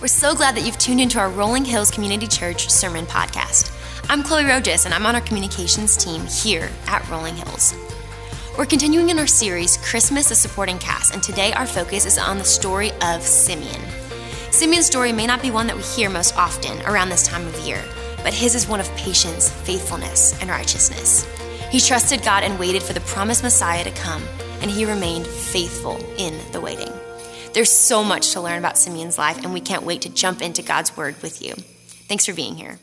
We're so glad that you've tuned into our Rolling Hills Community Church Sermon Podcast. I'm Chloe Rojas, and I'm on our communications team here at Rolling Hills. We're continuing in our series, Christmas, a Supporting Cast, and today our focus is on the story of Simeon. Simeon's story may not be one that we hear most often around this time of year, but his is one of patience, faithfulness, and righteousness. He trusted God and waited for the promised Messiah to come, and he remained faithful in the waiting. There's so much to learn about Simeon's life, and we can't wait to jump into God's Word with you. Thanks for being here.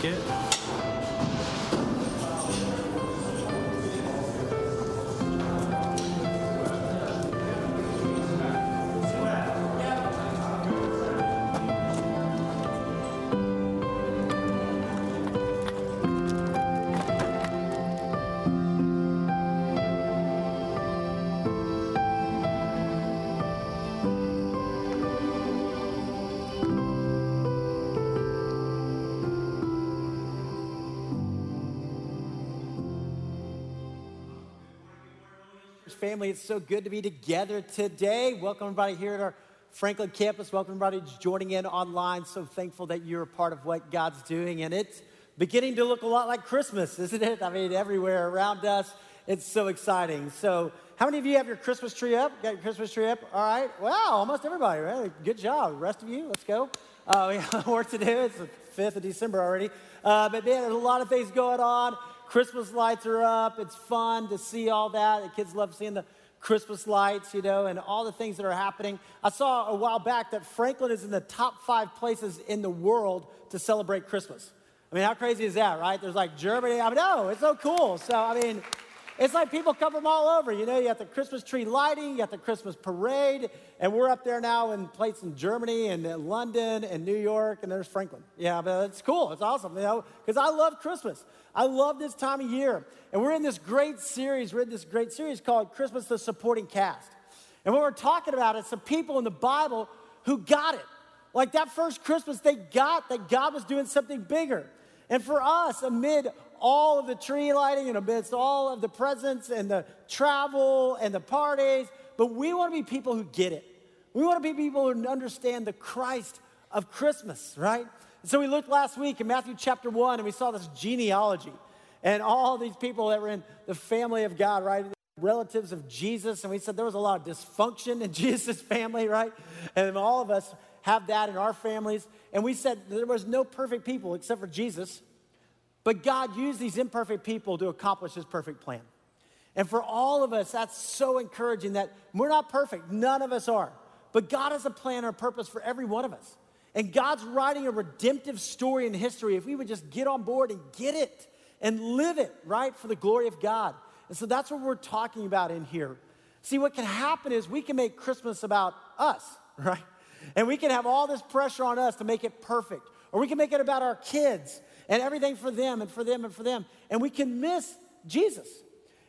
Good. Mark it. Family, it's so good to be together today. Welcome everybody here at our Franklin campus. Welcome everybody joining in online. So thankful that you're a part of what God's doing, and it's beginning to look a lot like Christmas, isn't it? I mean, everywhere around us, it's so exciting. So how many of you have your Christmas tree up? Got your Christmas tree up? All right. Wow, almost everybody, right? Good job. The rest of you, let's go. We have more to do. It's the 5th of December already. But man, there's a lot of things going on. Christmas lights are up. It's fun to see all that. The kids love seeing the Christmas lights, you know, and all the things that are happening. I saw a while back that Franklin is in the top 5 places in the world to celebrate Christmas. I mean, how crazy is that, right? There's like Germany. I mean, no, it's so cool. So, I mean, it's like people come from all over, you know. You got the Christmas tree lighting, you got the Christmas parade, and we're up there now in places in Germany and London and New York, and there's Franklin. Yeah, but it's cool. It's awesome, you know, because I love Christmas. I love this time of year. And we're in this great series. We're in this great series called Christmas, the Supporting Cast. And what we're talking about is some people in the Bible who got it. Like that first Christmas, they got that God was doing something bigger. And for us, amid all of the tree lighting and amidst all of the presents and the travel and the parties, but we want to be people who get it. We want to be people who understand the Christ of Christmas, right? And so we looked last week in Matthew chapter 1, and we saw this genealogy and all these people that were in the family of God, right? Relatives of Jesus, and we said there was a lot of dysfunction in Jesus' family, right? And all of us have that in our families. And we said there was no perfect people except for Jesus, but God used these imperfect people to accomplish his perfect plan. And for all of us, that's so encouraging that we're not perfect. None of us are. But God has a plan or purpose for every one of us. And God's writing a redemptive story in history if we would just get on board and get it and live it, right, for the glory of God. And so that's what we're talking about in here. See, what can happen is we can make Christmas about us, right? And we can have all this pressure on us to make it perfect. Or we can make it about our kids and everything for them and for them and for them. And we can miss Jesus.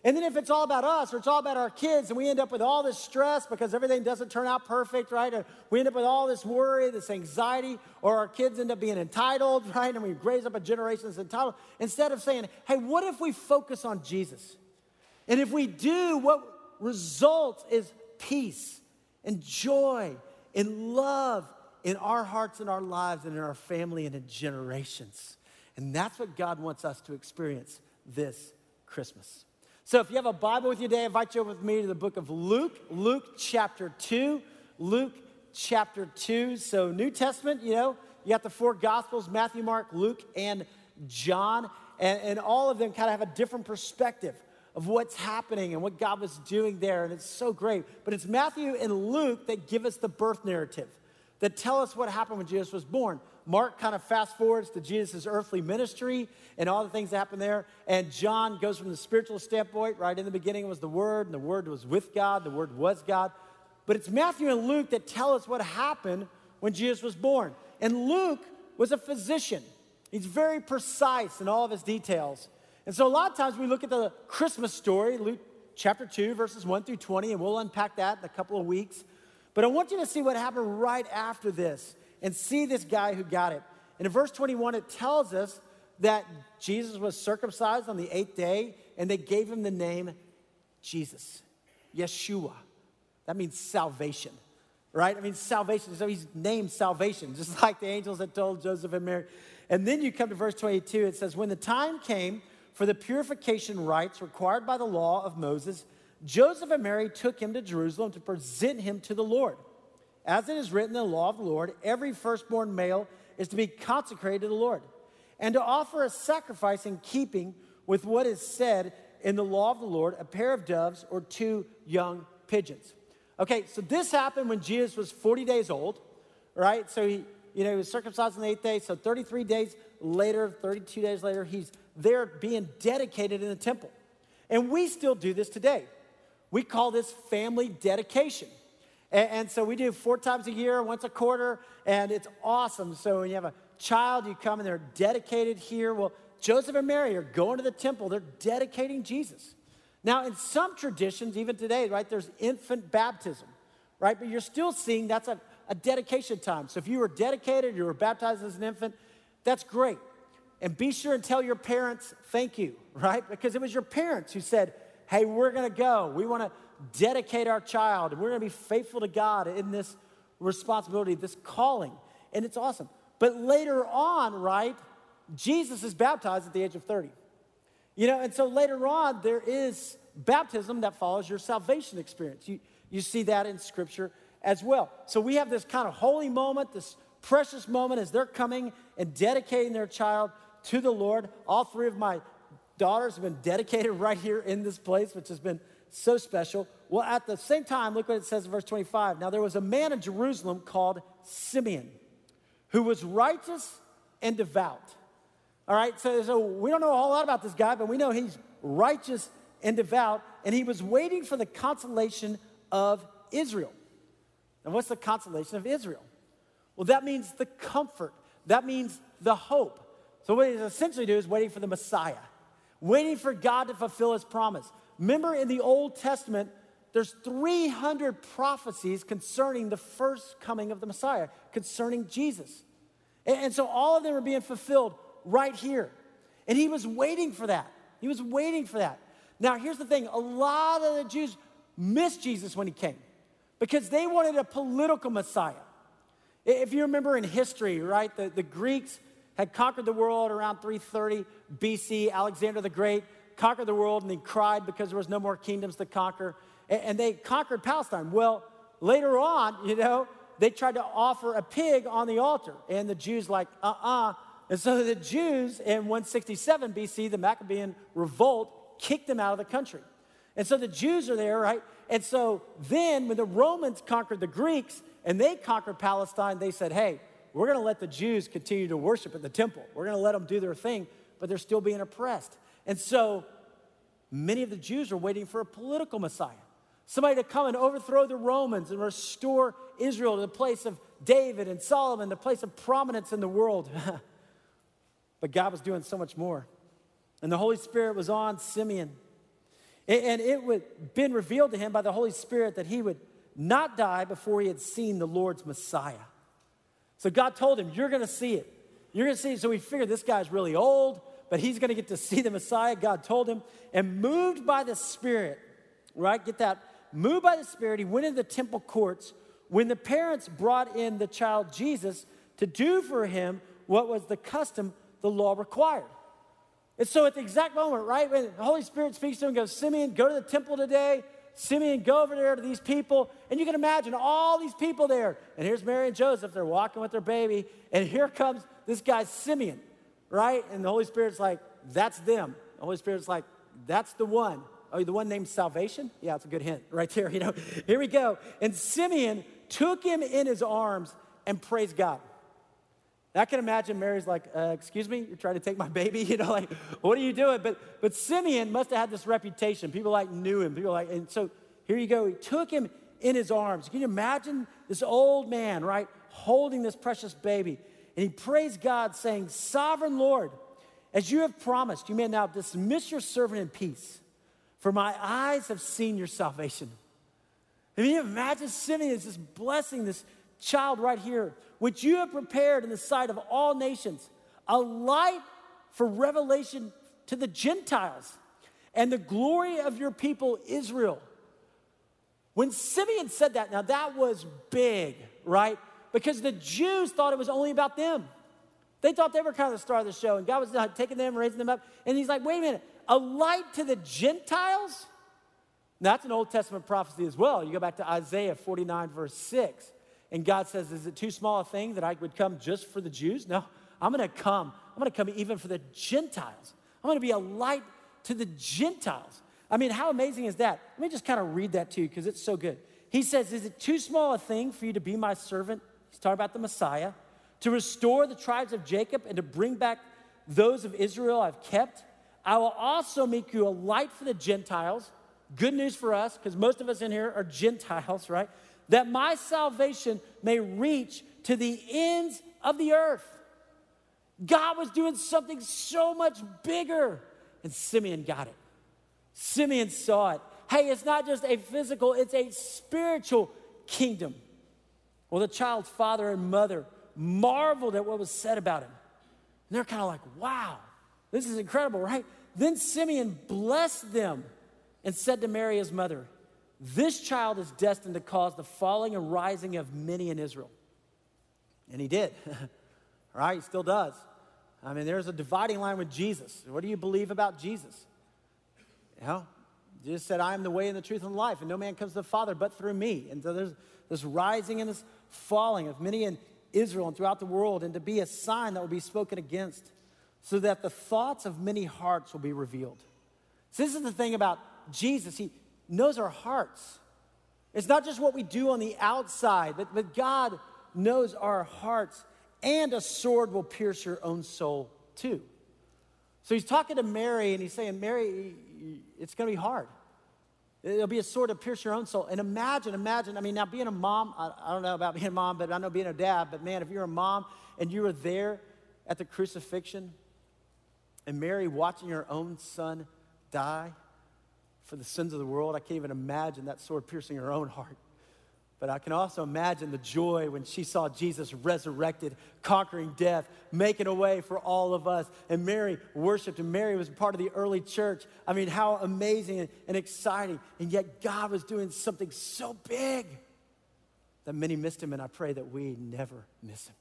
And then if it's all about us or it's all about our kids and we end up with all this stress because everything doesn't turn out perfect, right? Or we end up with all this worry, this anxiety, or our kids end up being entitled, right? And we raise up a generation that's entitled. Instead of saying, hey, what if we focus on Jesus? And if we do, what results is peace and joy and love in our hearts and our lives and in our family and in generations. And that's what God wants us to experience this Christmas. So if you have a Bible with you today, I invite you over with me to the book of Luke, Luke chapter 2, Luke chapter 2. So New Testament, you know, you got the 4 Gospels, Matthew, Mark, Luke, and John. And all of them kind of have a different perspective of what's happening and what God was doing there. And it's so great. But it's Matthew and Luke that give us the birth narrative, that tell us what happened when Jesus was born. Mark kind of fast forwards to Jesus' earthly ministry and all the things that happened there. And John goes from the spiritual standpoint, right? In the beginning was the Word, and the Word was with God. The Word was God. But it's Matthew and Luke that tell us what happened when Jesus was born. And Luke was a physician. He's very precise in all of his details. And so a lot of times we look at the Christmas story, Luke chapter 2, verses 1 through 20, and we'll unpack that in a couple of weeks. But I want you to see what happened right after this. and see this guy who got it. And in verse 21, it tells us that Jesus was circumcised on the 8th day, and they gave him the name Jesus, Yeshua. That means salvation, right? I mean, salvation. So he's named salvation, just like the angels that told Joseph and Mary. And then you come to verse 22. It says, when the time came for the purification rites required by the law of Moses, Joseph and Mary took him to Jerusalem to present him to the Lord. As it is written in the law of the Lord, every firstborn male is to be consecrated to the Lord and to offer a sacrifice in keeping with what is said in the law of the Lord, a pair of doves or two young pigeons. Okay, so this happened when Jesus was 40 days old, right? So he was circumcised on the 8th day. So 32 days later, he's there being dedicated in the temple. And we still do this today. We call this family dedication. And so we do 4 times a year, once a quarter, and it's awesome. So when you have a child, you come and they're dedicated here. Well, Joseph and Mary are going to the temple. They're dedicating Jesus. Now, in some traditions, even today, right, there's infant baptism, right? But you're still seeing that's a dedication time. So if you were dedicated, you were baptized as an infant, that's great. And be sure and tell your parents thank you, right? Because it was your parents who said, hey, we're going to go. We want to dedicate our child. And we're going to be faithful to God in this responsibility, this calling. And it's awesome. But later on, right, Jesus is baptized at the age of 30. And so later on, there is baptism that follows your salvation experience. You see that in Scripture as well. So we have this kind of holy moment, this precious moment as they're coming and dedicating their child to the Lord. All 3 of my daughters have been dedicated right here in this place, which has been so special. Well, at the same time, look what it says in verse 25. Now, there was a man in Jerusalem called Simeon who was righteous and devout. All right, so we don't know a whole lot about this guy, but we know he's righteous and devout, and he was waiting for the consolation of Israel. And what's the consolation of Israel? Well, that means the comfort. That means the hope. So what he's essentially doing is waiting for the Messiah, waiting for God to fulfill his promise. Remember, in the Old Testament, there's 300 prophecies concerning the first coming of the Messiah, concerning Jesus. And so all of them are being fulfilled right here. And he was waiting for that. He was waiting for that. Now, here's the thing. A lot of the Jews missed Jesus when he came because they wanted a political Messiah. If you remember in history, right, the Greeks had conquered the world around 330 BC. Alexander the Great conquered the world, and he cried because there was no more kingdoms to conquer. And they conquered Palestine. Well, later on, they tried to offer a pig on the altar. And the Jews like, And so the Jews in 167 BC, the Maccabean Revolt, kicked them out of the country. And so the Jews are there, right? And so then when the Romans conquered the Greeks and they conquered Palestine, they said, hey, we're going to let the Jews continue to worship at the temple. We're going to let them do their thing, but they're still being oppressed. And so many of the Jews are waiting for a political Messiah, somebody to come and overthrow the Romans and restore Israel to the place of David and Solomon, the place of prominence in the world. But God was doing so much more. And the Holy Spirit was on Simeon. And it had been revealed to him by the Holy Spirit that he would not die before he had seen the Lord's Messiah. So God told him, you're going to see it. You're going to see it. So we figured this guy's really old, but he's going to get to see the Messiah. God told him. And moved by the Spirit, right? Get that. Moved by the Spirit, he went into the temple courts when the parents brought in the child Jesus to do for him what was the custom the law required. And so at the exact moment, right, when the Holy Spirit speaks to him and goes, Simeon, go to the temple today. Simeon, go over there to these people. And you can imagine all these people there. And here's Mary and Joseph. They're walking with their baby. And here comes this guy, Simeon, right? And the Holy Spirit's like, that's them. The Holy Spirit's like, that's the one. Oh, the one named Salvation? Yeah, it's a good hint right there. Here we go. And Simeon took him in his arms and praised God. I can imagine Mary's like, excuse me, you're trying to take my baby? Like, what are you doing? But Simeon must have had this reputation. People like knew him. And so here you go. He took him in his arms. Can you imagine this old man, right, holding this precious baby? And he praised God saying, Sovereign Lord, as you have promised, you may now dismiss your servant in peace, for my eyes have seen your salvation. I mean, imagine Simeon is just blessing this child right here, which you have prepared in the sight of all nations, a light for revelation to the Gentiles and the glory of your people Israel." When Simeon said that, now that was big, right? Because the Jews thought it was only about them. They thought they were kind of the star of the show, and God was not taking them, raising them up. And he's like, wait a minute, a light to the Gentiles? Now, that's an Old Testament prophecy as well. You go back to Isaiah 49, verse 6, and God says, "Is it too small a thing that I would come just for the Jews? No, I'm going to come. I'm going to come even for the Gentiles. I'm going to be a light to the Gentiles." I mean, how amazing is that? Let me just kind of read that to you because it's so good. He says, "Is it too small a thing for you to be my servant?" He's talking about the Messiah. "To restore the tribes of Jacob and to bring back those of Israel I've kept. I will also make you a light for the Gentiles." Good news for us, because most of us in here are Gentiles, right? "That my salvation may reach to the ends of the earth." God was doing something so much bigger. And Simeon got it. Simeon saw it. Hey, it's not just a physical, it's a spiritual kingdom. Well, the child's father and mother marveled at what was said about him. And they're kind of like, wow, this is incredible, right? Then Simeon blessed them and said to Mary, his mother, "This child is destined to cause the falling and rising of many in Israel." And he did, right? He still does. I mean, there's a dividing line with Jesus. What do you believe about Jesus? You know, Jesus said, "I am the way and the truth and life, and no man comes to the Father but through me." And so there's this rising and this falling of many in Israel and throughout the world, and to be a sign that will be spoken against, so that the thoughts of many hearts will be revealed. So this is the thing about Jesus. He knows our hearts. It's not just what we do on the outside, but God knows our hearts, and a sword will pierce your own soul too. So he's talking to Mary, and he's saying, Mary, it's going to be hard. It'll be a sword to pierce your own soul. And imagine, I mean, now being a mom, I don't know about being a mom, but I know being a dad, but man, if you're a mom and you were there at the crucifixion, and Mary watching your own son die for the sins of the world, I can't even imagine that sword piercing her own heart. But I can also imagine the joy when she saw Jesus resurrected, conquering death, making a way for all of us. And Mary worshiped, and Mary was part of the early church. I mean, how amazing and exciting. And yet God was doing something so big that many missed him, and I pray that we never miss him.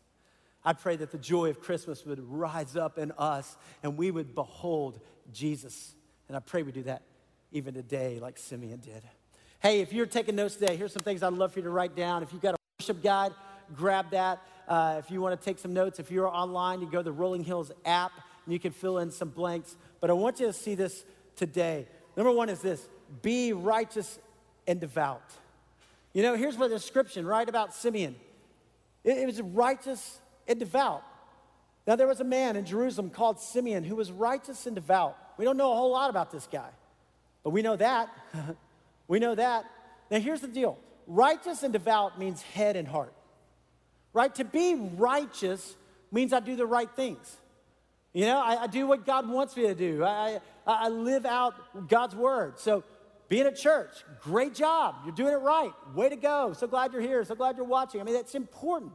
I pray that the joy of Christmas would rise up in us, and we would behold Jesus. And I pray we do that even today like Simeon did. Hey, if you're taking notes today, here's some things I'd love for you to write down. If you've got a worship guide, grab that. If you want to take some notes, if you're online, you go to the Rolling Hills app, and you can fill in some blanks. But I want you to see this today. Number one is this: be righteous and devout. You know, here's what the description, right, about Simeon. It was righteous and devout. Now, there was a man in Jerusalem called Simeon who was righteous and devout. We don't know a whole lot about this guy, but we know that. We know that. Now, here's the deal. Righteous and devout means head and heart, right? To be righteous means I do the right things. You know, I do what God wants me to do. I live out God's word. So being at church, great job. You're doing it right. Way to go. So glad you're here. So glad you're watching. I mean, that's important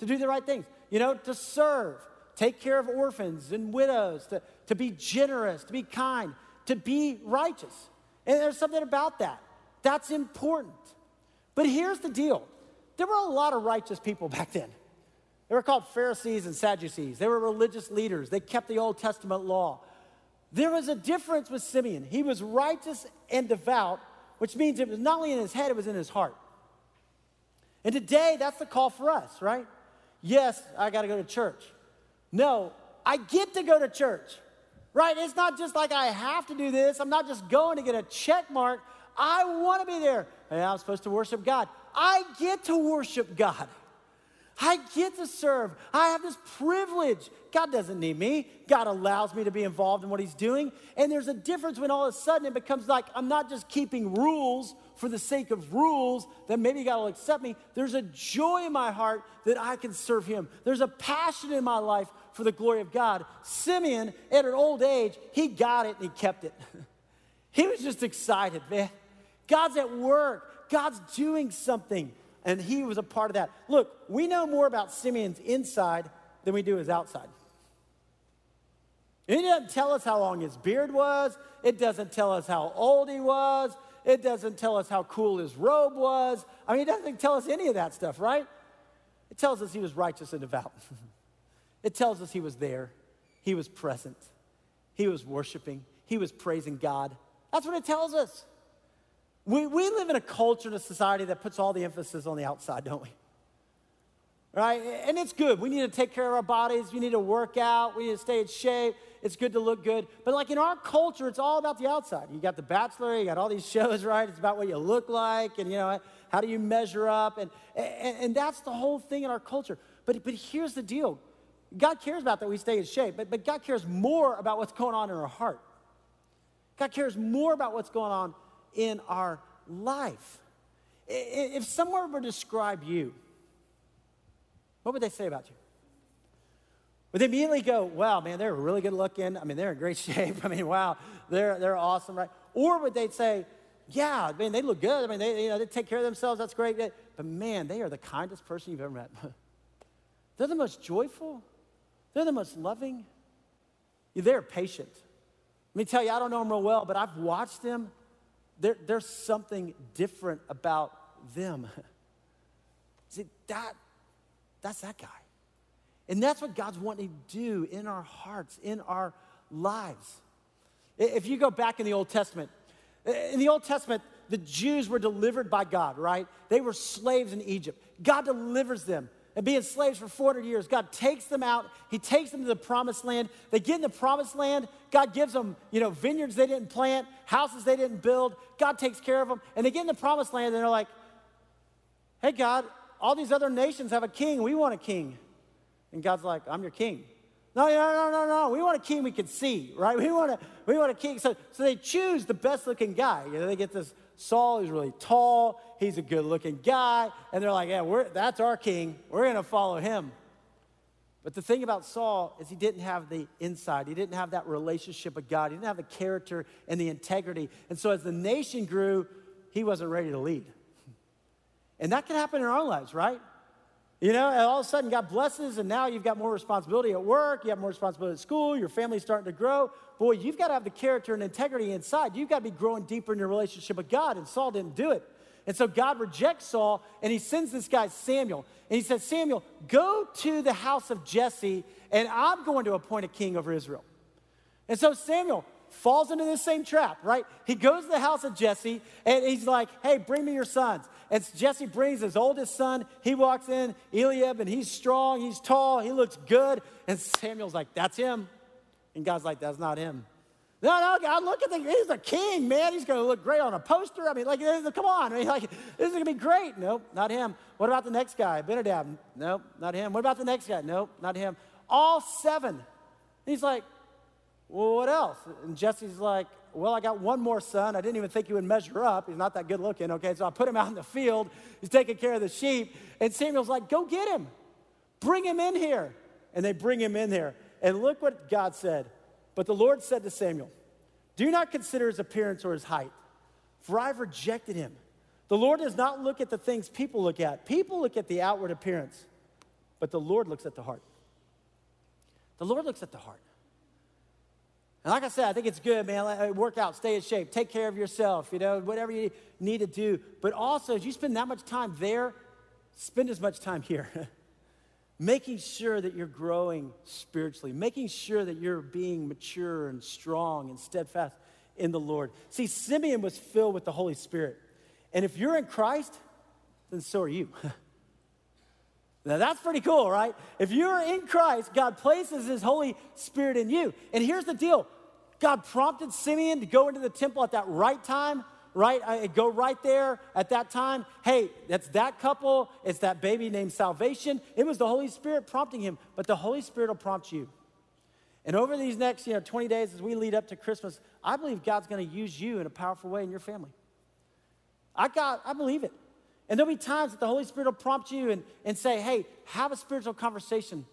to do the right things. You know, to serve, take care of orphans and widows, to be generous, to be kind, to be righteous. And there's something about that. That's important. But here's the deal. There were a lot of righteous people back then. They were called Pharisees and Sadducees. They were religious leaders. They kept the Old Testament law. There was a difference with Simeon. He was righteous and devout, which means it was not only in his head, it was in his heart. And today, that's the call for us, right? Yes, I got to go to church. No, I get to go to church, right? It's not just like I have to do this. I'm not just going to get a check mark. I want to be there. And I'm supposed to worship God. I get to worship God. I get to serve. I have this privilege. God doesn't need me. God allows me to be involved in what he's doing. And there's a difference when all of a sudden it becomes like I'm not just keeping rules for the sake of rules that maybe God will accept me. There's a joy in my heart that I can serve him. There's a passion in my life for the glory of God. Simeon, at an old age, he got it and he kept it. He was just excited, man. God's at work. God's doing something. and he was a part of that. Look, we know more about Simeon's inside than we do his outside. It doesn't tell us how long his beard was. It doesn't tell us how old he was. It doesn't tell us how cool his robe was. I mean, it doesn't tell us any of that stuff, right? It tells us he was righteous and devout. It tells us he was there. He was present. He was worshiping. He was praising God. That's what it tells us. We live in a culture and a society that puts all the emphasis on the outside, don't we? Right? And it's good. We need to take care of our bodies. We need to work out. We need to stay in shape. It's good to look good. But like in our culture, it's all about the outside. You got The Bachelor. You got all these shows, right? It's about what you look like and, you know, how do you measure up? And that's the whole thing in our culture. But here's the deal. God cares about that we stay in shape. But God cares more about what's going on in our heart. God cares more about what's going on in our life. If someone were to describe you, what would they say about you? Would they immediately go, wow, man, they're really good looking. I mean, they're in great shape. I mean, wow, they're awesome, right? Or would they say, yeah, I mean, they look good. I mean, they take care of themselves. That's great. But man, they are the kindest person you've ever met. They're the most joyful. They're the most loving. They're patient. Let me tell you, I don't know them real well, but I've watched them. There's something different about them. See, that's that guy. And that's what God's wanting to do in our hearts, in our lives. If you go back in the Old Testament, the Jews were delivered by God, right? They were slaves in Egypt. God delivers them. And being slaves for 400 years, God takes them out. He takes them to the promised land. They get in the promised land. God gives them, vineyards they didn't plant, houses they didn't build. God takes care of them. And they get in the promised land, and they're like, hey, God, all these other nations have a king. We want a king. And God's like, I'm your king. No. We want a king we can see, right? We want a king. So they choose the best-looking guy. They get this Saul, who's really tall. He's a good-looking guy. And they're like, yeah, that's our king. We're going to follow him. But the thing about Saul is he didn't have the inside. He didn't have that relationship with God. He didn't have the character and the integrity. And so as the nation grew, he wasn't ready to lead. And that can happen in our lives, right? And all of a sudden God blesses, and now you've got more responsibility at work, you have more responsibility at school, your family's starting to grow. Boy, you've got to have the character and integrity inside. You've got to be growing deeper in your relationship with God, and Saul didn't do it. And so God rejects Saul, and he sends this guy Samuel, and he says, Samuel, go to the house of Jesse, and I'm going to appoint a king over Israel. And so Samuel falls into this same trap, right? He goes to the house of Jesse, and he's like, hey, bring me your sons. And Jesse brings his oldest son. He walks in, Eliab, and he's strong, he's tall, he looks good. And Samuel's like, that's him. And God's like, that's not him. No, God, look at he's a king, man. He's going to look great on a poster. I mean, like, come on. I mean, like, this is going to be great. Nope, not him. What about the next guy? Abinadab. Nope, not him. What about the next guy? Nope, not him. All seven. And he's like, well, what else? And Jesse's like, well, I got one more son. I didn't even think he would measure up. He's not that good looking, okay? So I put him out in the field. He's taking care of the sheep. And Samuel's like, go get him. Bring him in here. And they bring him in there. And look what God said. But the Lord said to Samuel, do not consider his appearance or his height, for I've rejected him. The Lord does not look at the things people look at. People look at the outward appearance, but the Lord looks at the heart. The Lord looks at the heart. And like I said, I think it's good, man. Work out, stay in shape, take care of yourself, whatever you need to do. But also, as you spend that much time there, spend as much time here. Making sure that you're growing spiritually. Making sure that you're being mature and strong and steadfast in the Lord. See, Simeon was filled with the Holy Spirit. And if you're in Christ, then so are you. Now, that's pretty cool, right? If you're in Christ, God places his Holy Spirit in you. And here's the deal. God prompted Simeon to go into the temple at that right time, right? Go right there at that time. Hey, that's that couple. It's that baby named Salvation. It was the Holy Spirit prompting him, but the Holy Spirit will prompt you. And over these next 20 days as we lead up to Christmas, I believe God's going to use you in a powerful way in your family. I believe it. And there'll be times that the Holy Spirit will prompt you and say, hey, have a spiritual conversation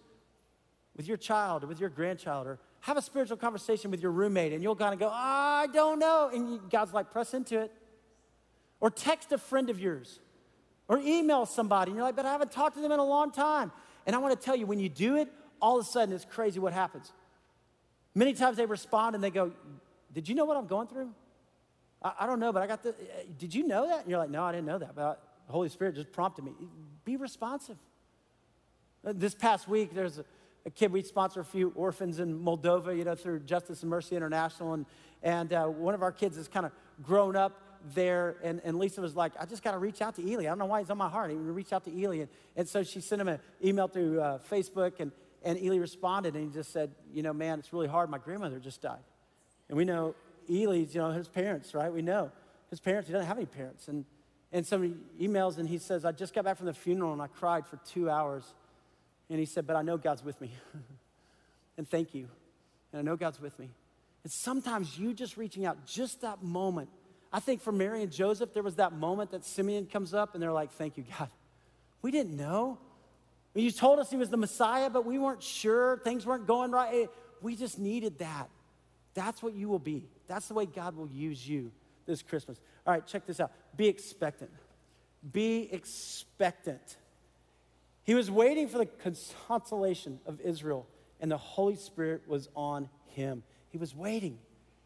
with your child or with your grandchild, or have a spiritual conversation with your roommate, and you'll kind of go, I don't know. And God's like, press into it. Or text a friend of yours. Or email somebody, and you're like, but I haven't talked to them in a long time. And I want to tell you, when you do it, all of a sudden it's crazy what happens. Many times they respond and they go, did you know what I'm going through? I don't know, but I got this. Did you know that? And you're like, no, I didn't know that. But the Holy Spirit just prompted me. Be responsive. This past week, there's a kid, we sponsor a few orphans in Moldova, you know, through Justice and Mercy International. And one of our kids has kind of grown up there. And Lisa was like, I just got to reach out to Ely. I don't know why he's on my heart. He reached out to Ely. And so she sent him an email through Facebook. And Ely responded, and he just said, you know, man, it's really hard. My grandmother just died. And we know Ely's, you know, his parents, right? We know his parents. He doesn't have any parents. And somebody emails, and he says, I just got back from the funeral, and I cried for 2 hours. And he said, but I know God's with me. And thank you. And I know God's with me. And sometimes you just reaching out, just that moment. I think for Mary and Joseph, there was that moment that Simeon comes up, and they're like, thank you, God. We didn't know. You told us he was the Messiah, but we weren't sure. Things weren't going right. We just needed that. That's what you will be. That's the way God will use you this Christmas. All right, check this out. Be expectant. Be expectant. He was waiting for the consolation of Israel, and the Holy Spirit was on him. He was waiting.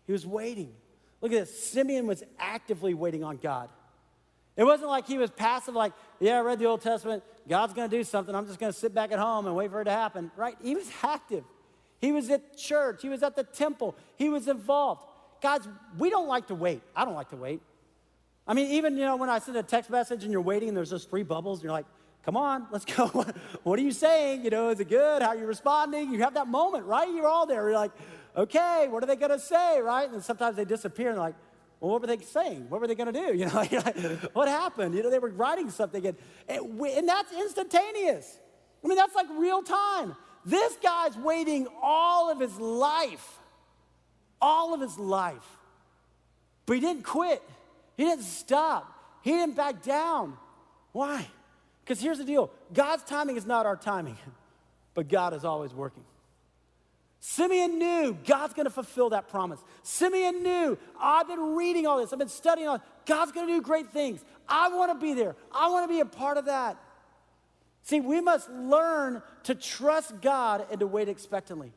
He was waiting. Look at this. Simeon was actively waiting on God. It wasn't like he was passive, like, yeah, I read the Old Testament. God's going to do something. I'm just going to sit back at home and wait for it to happen, right? He was active. He was at church. He was at the temple. He was involved. Guys, we don't like to wait. I don't like to wait. I mean, even, you know, when I send a text message and you're waiting and there's just 3 bubbles, and you're like, come on, let's go. What are you saying? You know, is it good? How are you responding? You have that moment, right? You're all there. You're like, okay, what are they going to say, right? And sometimes they disappear and they're like, well, what were they saying? What were they going to do? You know, you're like, what happened? You know, they were writing something, and that's instantaneous. I mean, that's like real time. This guy's waiting all of his life, all of his life. But he didn't quit. He didn't stop. He didn't back down. Why? Because here's the deal. God's timing is not our timing, but God is always working. Simeon knew God's going to fulfill that promise. Simeon knew, I've been reading all this. I've been studying all this. God's going to do great things. I want to be there. I want to be a part of that. See, we must learn to trust God and to wait expectantly.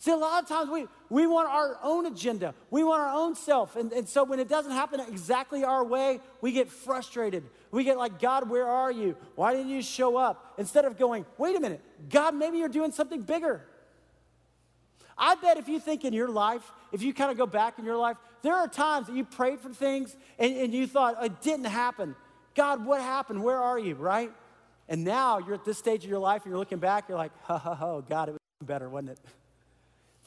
See, a lot of times we want our own agenda. We want our own self. And so when it doesn't happen exactly our way, we get frustrated. We get like, God, where are you? Why didn't you show up? Instead of going, wait a minute, God, maybe you're doing something bigger. I bet if you think in your life, if you kind of go back in your life, there are times that you prayed for things and you thought, it didn't happen. God, what happened? Where are you, right? And now you're at this stage of your life and you're looking back, you're like, ho, ho, ho, God, it was better, wasn't it?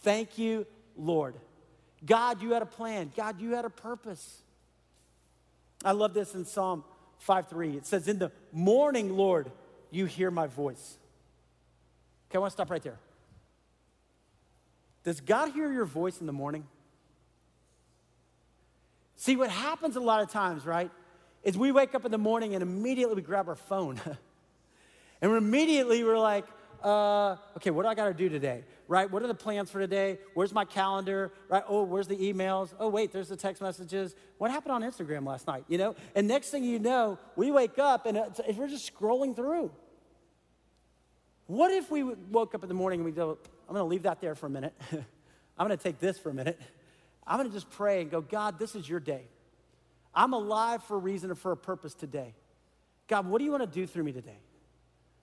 Thank you, Lord. God, you had a plan. God, you had a purpose. I love this in Psalm 5:3. It says, in the morning, Lord, you hear my voice. Okay, I want to stop right there. Does God hear your voice in the morning? See, what happens a lot of times, right, is we wake up in the morning and immediately we grab our phone. And immediately we're like, okay, what do I got to do today, right? What are the plans for today? Where's my calendar, right? Oh, where's the emails? Oh, wait, there's the text messages. What happened on Instagram last night, you know? And next thing you know, we wake up and we're just scrolling through. What if we woke up in the morning and we go, I'm going to leave that there for a minute. I'm going to take this for a minute. I'm going to just pray and go, God, this is your day. I'm alive for a reason and for a purpose today. God, what do you want to do through me today?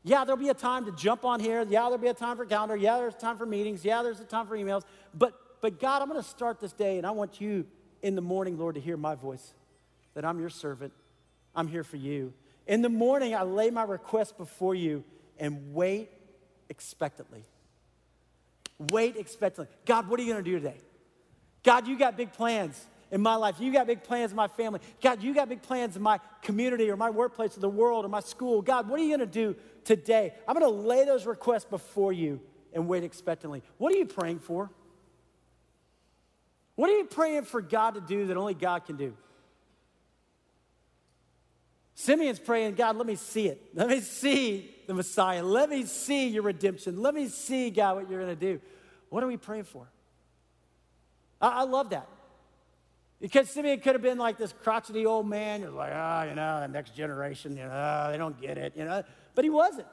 Yeah, there'll be a time to jump on here. Yeah, there'll be a time for calendar. Yeah, there's time for meetings. Yeah, there's a time for emails. But God, I'm going to start this day, and I want you in the morning, Lord, to hear my voice, that I'm your servant. I'm here for you. In the morning, I lay my request before you and wait expectantly. Wait expectantly. God, what are you going to do today? God, you got big plans in my life. You got big plans in my family. God, you got big plans in my community or my workplace or the world or my school. God, what are you going to do today? I'm going to lay those requests before you and wait expectantly. What are you praying for? What are you praying for God to do that only God can do? Simeon's praying, God, let me see it. Let me see the Messiah. Let me see your redemption. Let me see, God, what you're going to do. What are we praying for? I love that. Because Simeon could have been like this crotchety old man. You're like, the next generation, they don't get it, But he wasn't.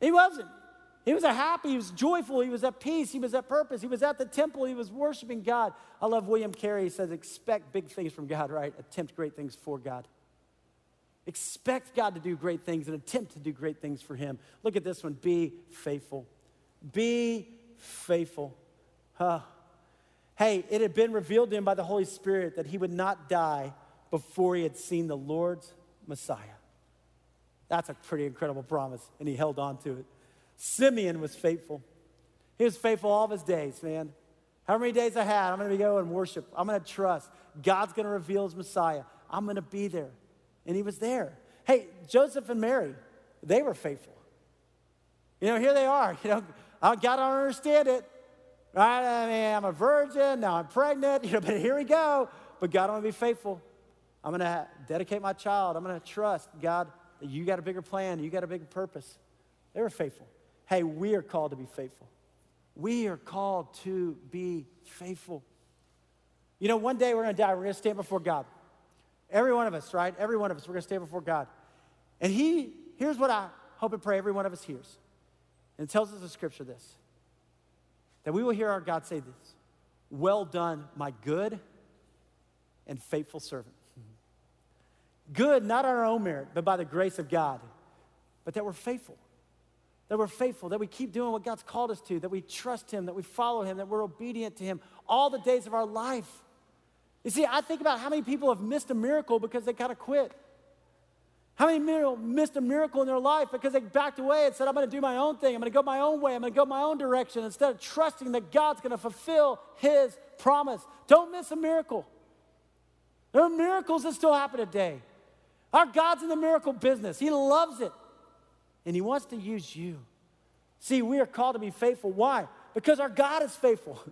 He was happy, he was joyful, he was at peace, he was at purpose, he was at the temple, he was worshiping God. I love William Carey. He says, expect big things from God, right? Attempt great things for God. Expect God to do great things and attempt to do great things for him. Look at this one, be faithful. Be faithful. Hey, it had been revealed to him by the Holy Spirit that he would not die before he had seen the Lord's Messiah. That's a pretty incredible promise, and he held on to it. Simeon was faithful. He was faithful all of his days, man. How many days I had, I'm going to go and worship. I'm going to trust. God's going to reveal his Messiah. I'm going to be there. And he was there. Hey, Joseph and Mary, they were faithful. Here they are. God, I don't understand it. Right? I mean, I'm a virgin. Now I'm pregnant. But here we go. But God, I'm going to be faithful. I'm going to dedicate my child. I'm going to trust God. You got a bigger plan. You got a bigger purpose. They were faithful. Hey, we are called to be faithful. We are called to be faithful. One day we're going to die. We're going to stand before God. Every one of us, right? Every one of us, we're going to stand before God. And here's what I hope and pray every one of us hears. And it tells us in Scripture this, that we will hear our God say this, well done, my good and faithful servant. Good, not on our own merit, but by the grace of God. But that we're faithful. That we're faithful, that we keep doing what God's called us to, that we trust him, that we follow him, that we're obedient to him all the days of our life. You see, I think about how many people have missed a miracle because they kind of quit. How many people missed a miracle in their life because they backed away and said, I'm going to do my own thing. I'm going to go my own way. I'm going to go my own direction instead of trusting that God's going to fulfill his promise. Don't miss a miracle. There are miracles that still happen today. Our God's in the miracle business. He loves it. And he wants to use you. See, we are called to be faithful. Why? Because our God is faithful.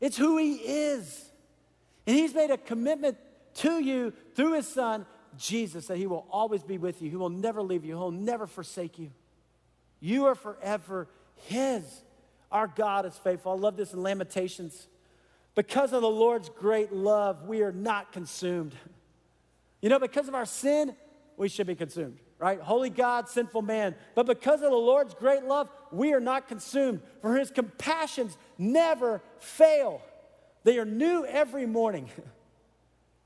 It's who he is. And he's made a commitment to you through his son, Jesus, that he will always be with you. He will never leave you. He'll never forsake you. You are forever his. Our God is faithful. I love this in Lamentations. Because of the Lord's great love, we are not consumed. Because of our sin, we should be consumed. Right? Holy God, sinful man. But because of the Lord's great love, we are not consumed. For his compassions never fail. They are new every morning.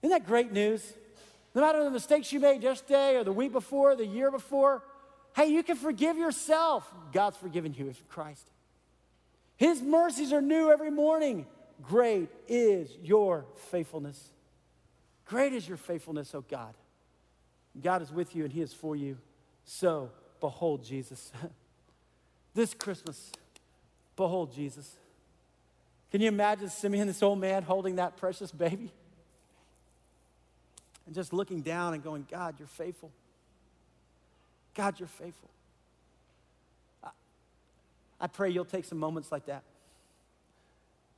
Isn't that great news? No matter the mistakes you made yesterday or the week before, the year before, hey, you can forgive yourself. God's forgiven you in Christ. His mercies are new every morning. Great is your faithfulness. Great is your faithfulness, O God. God is with you and he is for you. So, behold Jesus. This Christmas, behold Jesus. Can you imagine Simeon, this old man, holding that precious baby? And just looking down and going, God, you're faithful. God, you're faithful. I pray you'll take some moments like that.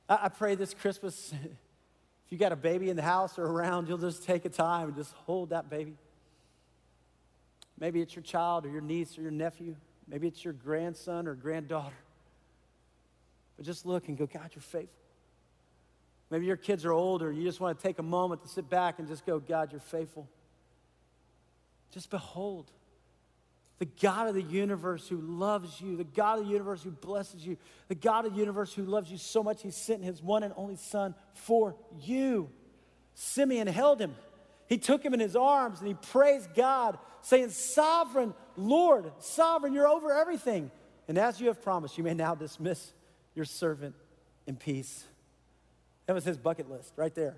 I pray this Christmas, if you got a baby in the house or around, you'll just take a time and just hold that baby. Maybe it's your child or your niece or your nephew. Maybe it's your grandson or granddaughter. But just look and go, God, you're faithful. Maybe your kids are older. You just want to take a moment to sit back and just go, God, you're faithful. Just behold the God of the universe who loves you, the God of the universe who blesses you, the God of the universe who loves you so much he sent his one and only son for you. Simeon held him. He took him in his arms and he praised God, saying, Sovereign Lord, sovereign, you're over everything. And as you have promised, you may now dismiss your servant in peace. That was his bucket list right there.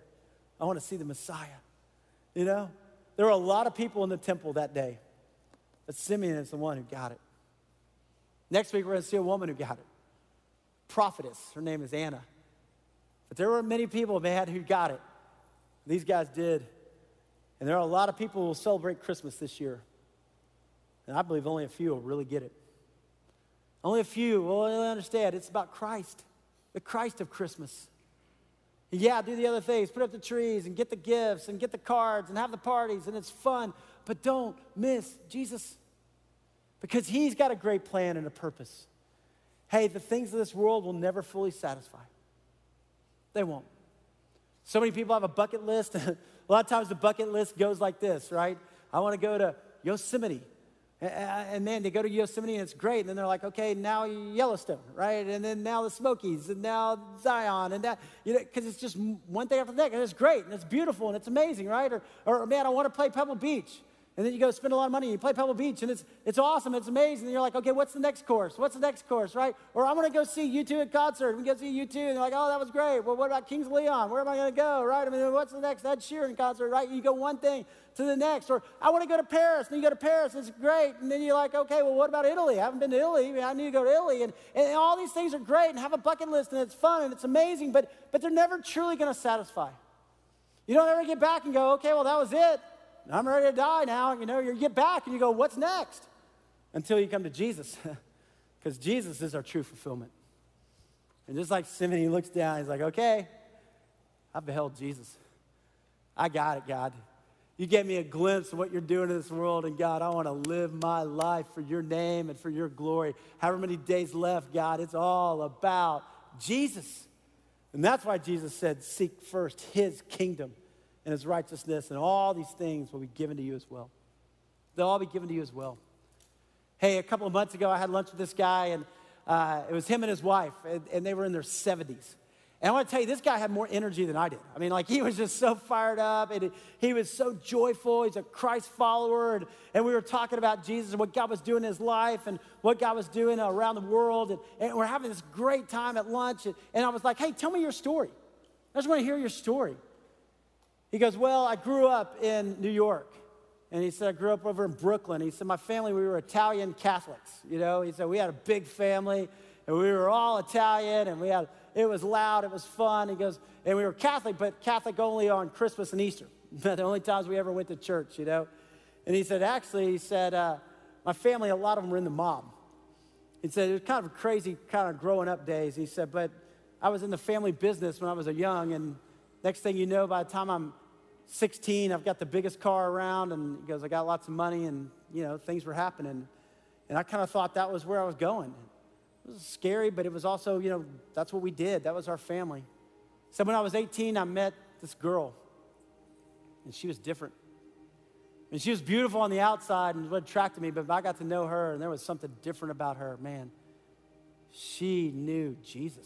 I want to see the Messiah. There were a lot of people in the temple that day, but Simeon is the one who got it. Next week, we're going to see a woman who got it. Prophetess, her name is Anna. But there were many people, man, who got it. These guys did. And there are a lot of people who will celebrate Christmas this year. And I believe only a few will really get it. Only a few will understand it's about Christ, the Christ of Christmas. And yeah, do the other things. Put up the trees and get the gifts and get the cards and have the parties and it's fun. But don't miss Jesus because he's got a great plan and a purpose. Hey, the things of this world will never fully satisfy. They won't. So many people have a bucket list. A lot of times the bucket list goes like this, right? I want to go to Yosemite. And man, they go to Yosemite and it's great. And then they're like, okay, now Yellowstone, right? And then now the Smokies and now Zion and that, you know, because it's just one thing after the next. And it's great and it's beautiful and it's amazing, right? Or man, I want to play Pebble Beach. And then you go spend a lot of money and you play Pebble Beach and it's awesome, it's amazing. And you're like, okay, what's the next course? What's the next course, right? Or I want to go see U2 at concert. We go see U2 and they're like, oh, that was great. Well, what about Kings of Leon? Where am I going to go, right? I mean, what's the next Ed Sheeran concert, right? You go one thing to the next. Or I want to go to Paris. And you go to Paris, it's great. And then you're like, okay, well, what about Italy? I haven't been to Italy. I mean, I need to go to Italy. And all these things are great and have a bucket list and it's fun and it's amazing, but they're never truly going to satisfy. You don't ever get back and go, okay, well, that was it. I'm ready to die now. You know, you get back and you go, what's next? Until you come to Jesus. Because Jesus is our true fulfillment. And just like Simeon, he looks down. He's like, okay, I beheld Jesus. I got it, God. You gave me a glimpse of what you're doing in this world. And God, I want to live my life for your name and for your glory. However many days left, God, it's all about Jesus. And that's why Jesus said, seek first his kingdom and his righteousness, and all these things will be given to you as well. They'll all be given to you as well. Hey, a couple of months ago, I had lunch with this guy, and it was him and his wife, and they were in their 70s. And I want to tell you, this guy had more energy than I did. I mean, like, he was just so fired up, and he was so joyful. He's a Christ follower, and we were talking about Jesus and what God was doing in his life and what God was doing around the world, and we're having this great time at lunch, and I was like, hey, tell me your story. I just want to hear your story. He goes, well, I grew up in New York. And he said, I grew up over in Brooklyn. He said, my family, we were Italian Catholics. You know, he said, we had a big family and we were all Italian and it was loud, it was fun. He goes, and we were Catholic, but Catholic only on Christmas and Easter. The only times we ever went to church, you know. And he said, actually, he said, my family, a lot of them were in the mob. He said, it was kind of crazy kind of growing up days. He said, but I was in the family business when I was young and next thing you know, by the time I'm 16, I've got the biggest car around, and he goes, I got lots of money, and, you know, things were happening. And I kind of thought that was where I was going. It was scary, but it was also, you know, that's what we did. That was our family. So when I was 18, I met this girl, and she was different. And she was beautiful on the outside and what attracted me, but I got to know her, and there was something different about her. Man, she knew Jesus.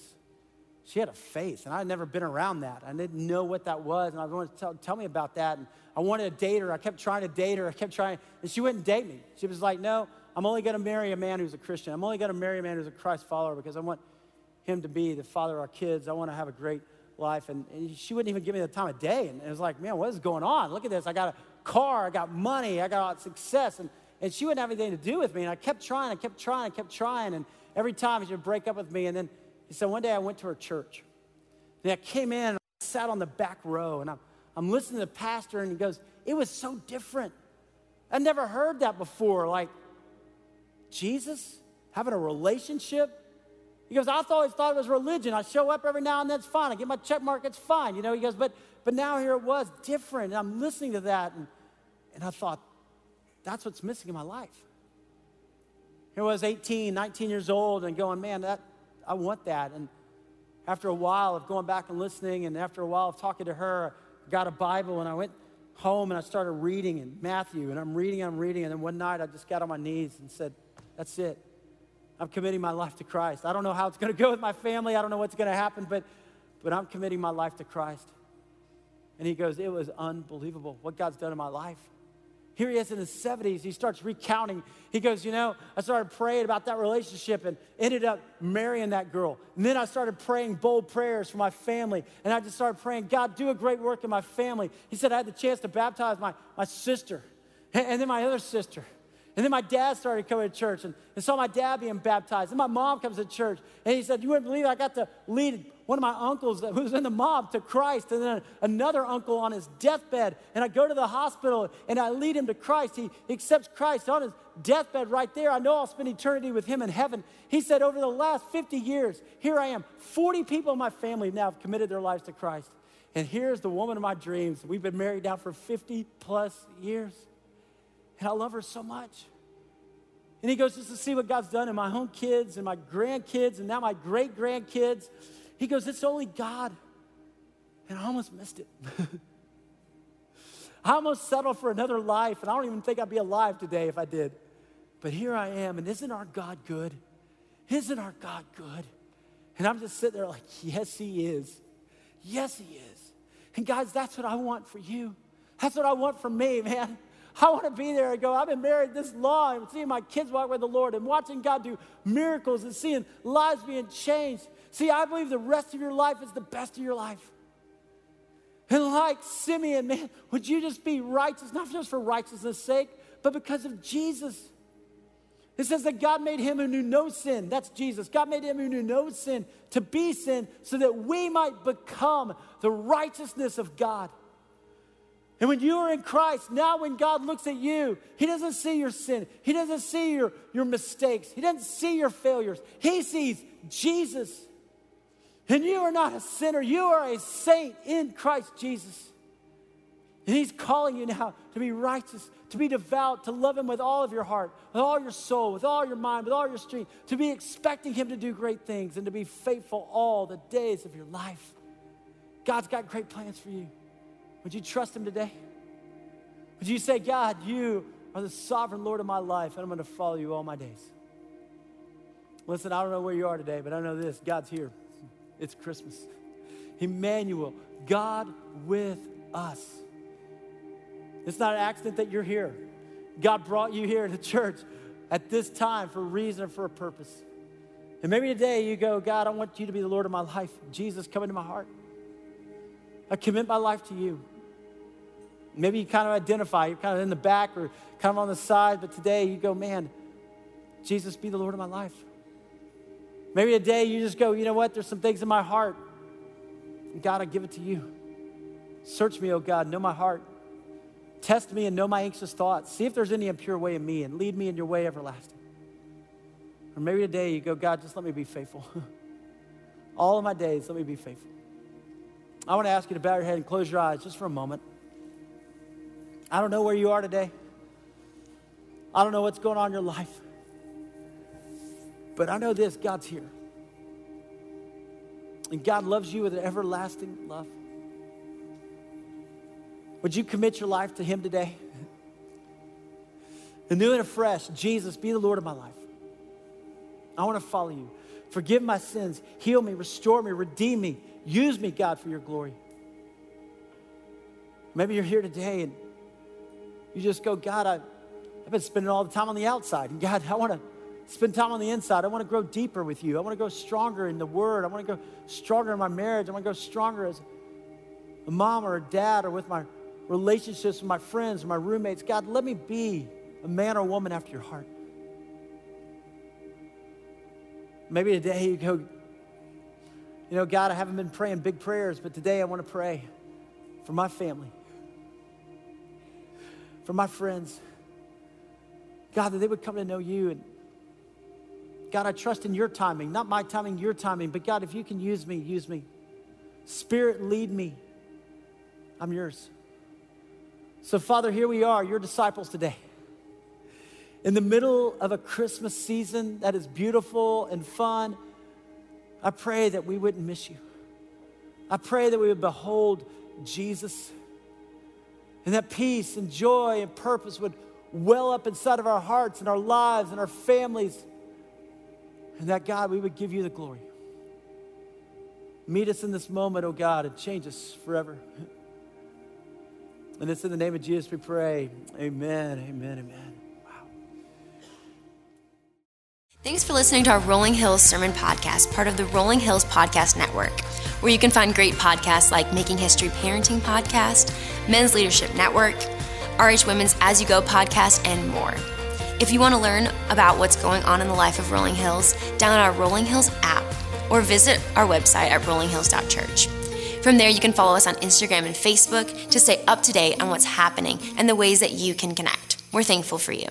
She had a faith, and I had never been around that. I didn't know what that was, and I wanted to tell me about that. And I wanted to date her. I kept trying to date her. And she wouldn't date me. She was like, no, I'm only going to marry a man who's a Christian. I'm only going to marry a man who's a Christ follower because I want him to be the father of our kids. I want to have a great life. And she wouldn't even give me the time of day. And it was like, man, what is going on? Look at this. I got a car. I got money. I got success. And she wouldn't have anything to do with me. And I kept trying. And every time she would break up with me, and then he said, one day I went to her church, and I came in, and I sat on the back row, and I'm listening to the pastor, and he goes, it was so different. I never heard that before, like Jesus having a relationship. He goes, I always thought it was religion. I show up every now and then, it's fine. I get my check mark, it's fine. You know, he goes, but now here it was, different, and I'm listening to that, and I thought, that's what's missing in my life. Here I was 18, 19 years old, and going, man, I want that. And after a while of going back and listening, and after a while of talking to her, I got a Bible, and I went home, and I started reading in Matthew, and I'm reading, and then one night I just got on my knees and said, that's it. I'm committing my life to Christ. I don't know how it's going to go with my family. I don't know what's going to happen, but I'm committing my life to Christ. And he goes, it was unbelievable what God's done in my life. Here he is in his 70s. He starts recounting. He goes, you know, I started praying about that relationship and ended up marrying that girl. And then I started praying bold prayers for my family. And I just started praying, God, do a great work in my family. He said, I had the chance to baptize my sister and then my other sister. And then my dad started coming to church and saw my dad being baptized. And my mom comes to church. And he said, you wouldn't believe it, I got to lead one of my uncles who was in the mob to Christ, and then another uncle on his deathbed. And I go to the hospital, and I lead him to Christ. He accepts Christ on his deathbed right there. I know I'll spend eternity with him in heaven. He said, over the last 50 years, here I am. 40 people in my family now have committed their lives to Christ. And here's the woman of my dreams. We've been married now for 50-plus years, and I love her so much. And he goes, just to see what God's done in my own kids and my grandkids and now my great-grandkids. He goes, it's only God. And I almost missed it. I almost settled for another life, and I don't even think I'd be alive today if I did. But here I am, and isn't our God good? Isn't our God good? And I'm just sitting there like, yes, he is. Yes, he is. And guys, that's what I want for you. That's what I want for me, man. I want to be there and go, I've been married this long and seeing my kids walk with the Lord and watching God do miracles and seeing lives being changed. See, I believe the rest of your life is the best of your life. And like Simeon, man, would you just be righteous, not just for righteousness' sake, but because of Jesus. It says that God made him who knew no sin. That's Jesus. God made him who knew no sin to be sin so that we might become the righteousness of God. And when you are in Christ, now when God looks at you, he doesn't see your sin. He doesn't see your mistakes. He doesn't see your failures. He sees Jesus. And you are not a sinner. You are a saint in Christ Jesus. And he's calling you now to be righteous, to be devout, to love him with all of your heart, with all your soul, with all your mind, with all your strength, to be expecting him to do great things and to be faithful all the days of your life. God's got great plans for you. Would you trust him today? Would you say, God, you are the sovereign Lord of my life, and I'm going to follow you all my days? Listen, I don't know where you are today, but I know this. God's here. It's Christmas. Emmanuel, God with us. It's not an accident that you're here. God brought you here to church at this time for a reason and for a purpose. And maybe today you go, God, I want you to be the Lord of my life. Jesus, come into my heart. I commit my life to you. Maybe you kind of identify, you're kind of in the back or kind of on the side, but today you go, man, Jesus, be the Lord of my life. Maybe today you just go, you know what, there's some things in my heart. God, I give it to you. Search me, oh God, know my heart. Test me and know my anxious thoughts. See if there's any impure way in me and lead me in your way everlasting. Or maybe today you go, God, just let me be faithful. All of my days, let me be faithful. I want to ask you to bow your head and close your eyes just for a moment. I don't know where you are today. I don't know what's going on in your life. But I know this, God's here. And God loves you with an everlasting love. Would you commit your life to him today? Anew and afresh, Jesus, be the Lord of my life. I want to follow you. Forgive my sins, heal me, restore me, redeem me. Use me, God, for your glory. Maybe you're here today and you just go, God, I've been spending all the time on the outside. And God, I want to spend time on the inside. I want to grow deeper with you. I want to go stronger in the word. I want to go stronger in my marriage. I want to go stronger as a mom or a dad or with my relationships with my friends, my roommates. God, let me be a man or woman after your heart. Maybe today you go, you know, God, I haven't been praying big prayers, but today I want to pray for my family, for my friends. God, that they would come to know you. And God, I trust in your timing, not my timing, your timing. But God, if you can use me, use me. Spirit, lead me. I'm yours. So Father, here we are, your disciples today. In the middle of a Christmas season that is beautiful and fun, I pray that we wouldn't miss you. I pray that we would behold Jesus and that peace and joy and purpose would well up inside of our hearts and our lives and our families, and that, God, we would give you the glory. Meet us in this moment, oh God, and change us forever. And it's in the name of Jesus we pray. Amen, amen, amen. Thanks for listening to our Rolling Hills Sermon Podcast, part of the Rolling Hills Podcast Network, where you can find great podcasts like Making History Parenting Podcast, Men's Leadership Network, RH Women's As You Go Podcast, and more. If you want to learn about what's going on in the life of Rolling Hills, download our Rolling Hills app or visit our website at rollinghills.church. From there, you can follow us on Instagram and Facebook to stay up to date on what's happening and the ways that you can connect. We're thankful for you.